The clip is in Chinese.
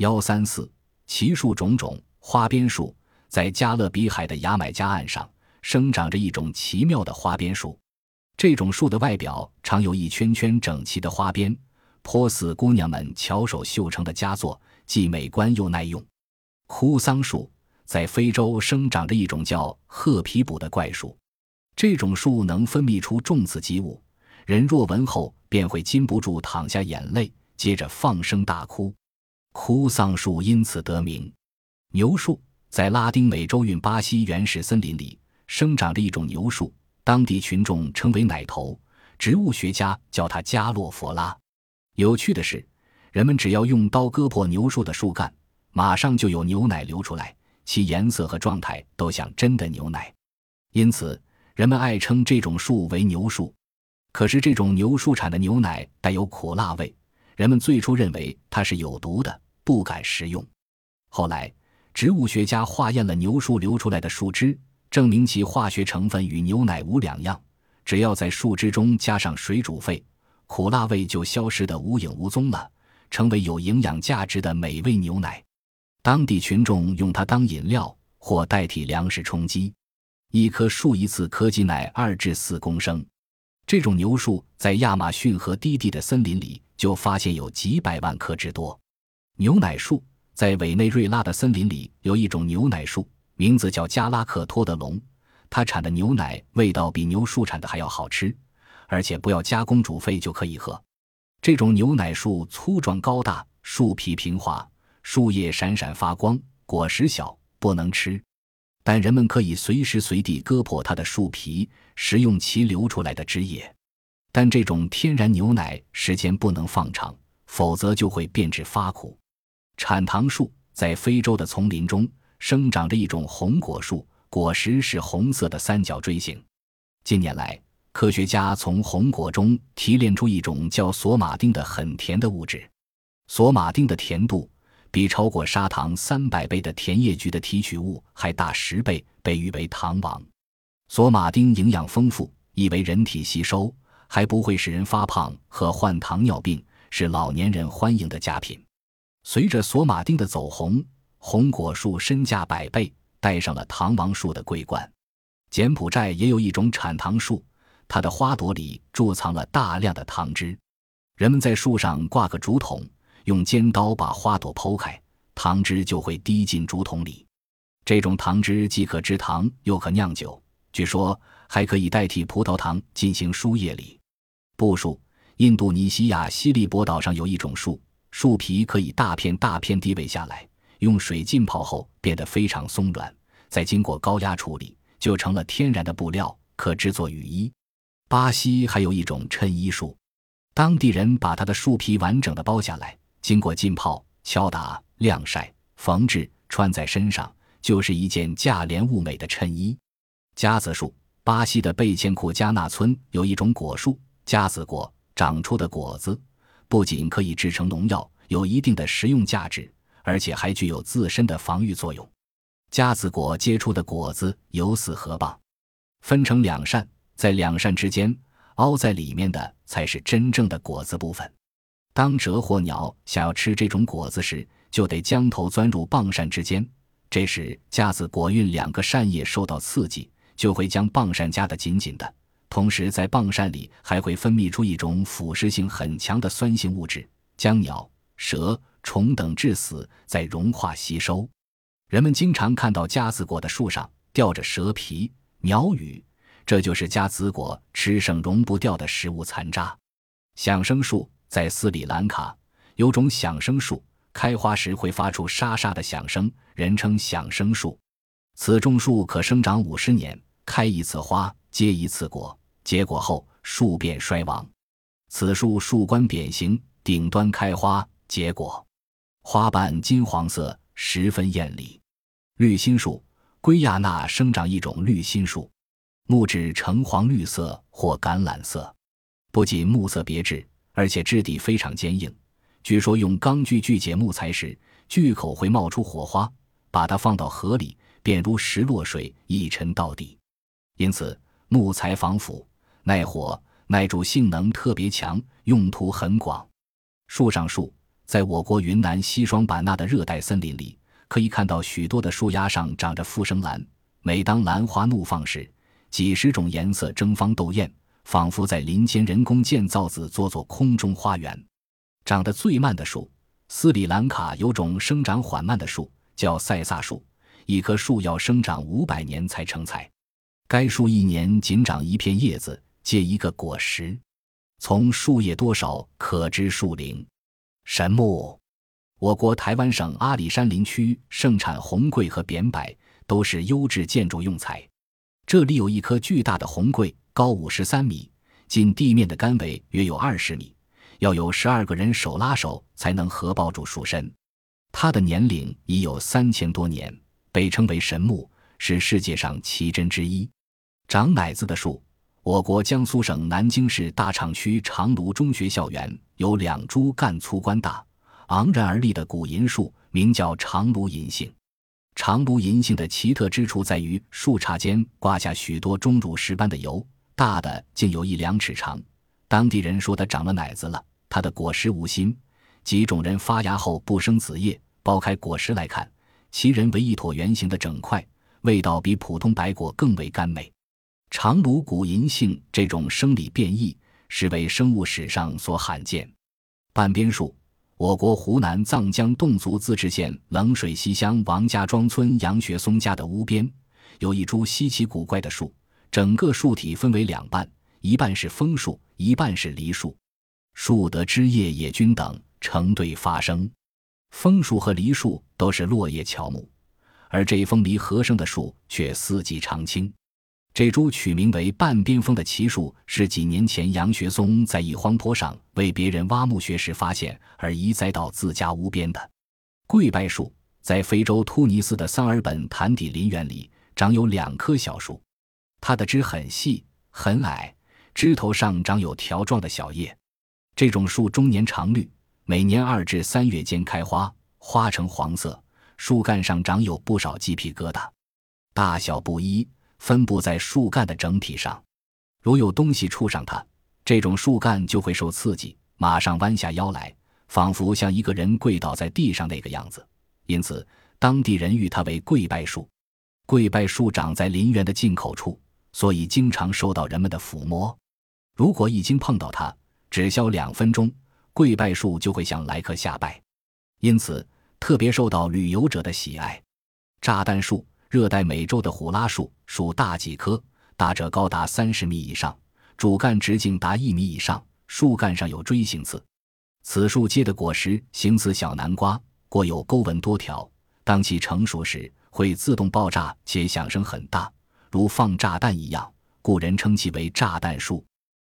134奇树种种，花边树。在加勒比海的牙买加岸上生长着一种奇妙的花边树，这种树的外表常有一圈圈整齐的花边，颇似姑娘们巧手绣成的佳作，既美观又耐用。哭桑树。在非洲生长着一种叫褐皮补的怪树，这种树能分泌出重刺激物，人若闻后便会禁不住淌下眼泪，接着放声大哭，哭丧树因此得名。牛树。在拉丁美洲运巴西原始森林里生长着一种牛树，当地群众称为奶头，植物学家叫它加洛佛拉。有趣的是，人们只要用刀割破牛树的树干，马上就有牛奶流出来，其颜色和状态都像真的牛奶，因此人们爱称这种树为牛树。可是这种牛树产的牛奶带有苦辣味，人们最初认为它是有毒的，不敢食用。后来植物学家化验了牛树流出来的树脂，证明其化学成分与牛奶无两样，只要在树脂中加上水煮沸，苦辣味就消失得无影无踪了，成为有营养价值的美味牛奶。当地群众用它当饮料或代替粮食充饥，一棵树一次可挤奶2至4公升。这种牛树在亚马逊河低地的森林里就发现有几百万棵之多。牛奶树。在委内瑞拉的森林里有一种牛奶树，名字叫加拉克托的龙，它产的牛奶味道比牛树产的还要好吃，而且不要加工煮沸就可以喝。这种牛奶树粗壮高大，树皮平滑，树叶闪闪发光，果实小，不能吃，但人们可以随时随地割破它的树皮，食用其流出来的汁液。但这种天然牛奶时间不能放长，否则就会变质发苦。产糖树。在非洲的丛林中生长着一种红果树，果实是红色的三角锥形。近年来，科学家从红果中提炼出一种叫索马丁的很甜的物质。索马丁的甜度比超过砂糖300倍的甜液菊的提取物还大10倍，被誉为糖王。索马丁营养丰富，易为人体吸收，还不会使人发胖和患糖尿病，是老年人欢迎的佳品。随着索马丁的走红，红果树身价100倍，带上了糖王树的桂冠。柬埔寨也有一种产糖树，它的花朵里贮藏了大量的糖汁，人们在树上挂个竹筒，用尖刀把花朵剖开，糖汁就会滴进竹筒里。这种糖汁既可制糖，又可酿酒，据说还可以代替葡萄糖进行输液理。布树。印度尼西亚西利伯岛上有一种树，树皮可以大片大片低位下来，用水浸泡后变得非常松软，再经过高压处理，就成了天然的布料，可制作雨衣。巴西还有一种衬衣树，当地人把它的树皮完整的剥下来，经过浸泡、敲打、晾晒、缝制，穿在身上就是一件价廉物美的衬衣。夹子树。巴西的贝茜库加纳村有一种果树，夹子果，长出的果子不仅可以制成农药，有一定的食用价值，而且还具有自身的防御作用。夹子果结出的果子有似河蚌，分成2扇，在2扇之间凹在里面的才是真正的果子部分。当蛇或鸟想要吃这种果子时，就得将头钻入蚌扇之间，这时夹子果运2个扇叶受到刺激，就会将蚌扇夹得紧紧的，同时在蚌扇里还会分泌出一种腐蚀性很强的酸性物质，将鸟、蛇、虫等致死，再融化吸收。人们经常看到夹子果的树上吊着蛇皮、鸟羽，这就是夹子果吃剩融不掉的食物残渣。响声树。在斯里兰卡有种响声树，开花时会发出沙沙的响声，人称响声树。此种树可生长50年，开一次花，结一次果，结果后树便衰亡。此树树冠扁形，顶端开花结果，花瓣金黄色，十分艳丽。绿心树。圭亚那生长一种绿心树，木质呈黄绿色或橄榄色，不仅木色别致，而且质地非常坚硬，据说用钢锯锯解木材时，锯口会冒出火花，把它放到河里便如石落水，一沉到底。因此木材防腐、耐火、耐蛀性能特别强，用途很广。树上树。在我国云南西双版纳的热带森林里，可以看到许多的树丫上长着复生兰，每当兰花怒放时，几十种颜色争芳斗艳，仿佛在林间人工建造子做做空中花园。长得最慢的树，斯里兰卡有种生长缓慢的树叫塞萨树，一棵树要生长500年才成材。该树一年仅长一片叶子，结一个果实。从树叶多少可知树龄。神木，我国台湾省阿里山林区盛产红桂和扁柏，都是优质建筑用材。这里有一棵巨大的红桂，高53米，近地面的杆围约有20米，要有12个人手拉手才能合抱住树身。它的年龄已有3000多年，被称为神木，是世界上奇珍之一。长奶子的树，我国江苏省南京市大厂区长芦中学校园有2株干粗冠大、昂然而立的古银树，名叫长芦银杏。长芦银杏的奇特之处在于树杈间挂下许多钟乳石般的油，大的竟有1-2尺长。当地人说它长了奶子了，它的果实无心，几种人发芽后不生子叶，剥开果实来看，其人为一椭圆形的整块，味道比普通白果更为甘美。长芦古银杏这种生理变异是为生物史上所罕见。半边树，我国湖南藏江侗族自治县冷水溪乡王家庄村杨学松家的屋边有一株稀奇古怪的树，整个树体分为2半，一半是枫树，一半是梨树，树的枝叶也均等，成对发生。枫树和梨树都是落叶乔木，而这枫梨合生的树却四季常青。这株取名为半边枫的奇树，是几年前杨学松在一荒坡上为别人挖墓穴时发现而移栽到自家屋边的。桂柏树，在非洲突尼斯的桑尔本潭底林园里长有2棵小树，它的枝很细很矮，枝头上长有条状的小叶。这种树终年常绿，每年2至3月间开花，花呈黄色，树干上长有不少鸡皮疙瘩，大小不一，分布在树干的整体上。如有东西触上它，这种树干就会受刺激，马上弯下腰来，仿佛像一个人跪倒在地上那个样子。因此当地人誉它为跪拜树。跪拜树长在林园的进口处，所以经常受到人们的抚摸。如果一经碰到它，只消2分钟，跪拜树就会向来客下拜，因此特别受到旅游者的喜爱。炸弹树，热带美洲的虎拉树，树大几棵，大者高达30米以上，主干直径达1米以上，树干上有锥形刺。此树结的果实形似小南瓜，果有沟纹多条，当其成熟时会自动爆炸且响声很大，如放炸弹一样，故人称其为炸弹树。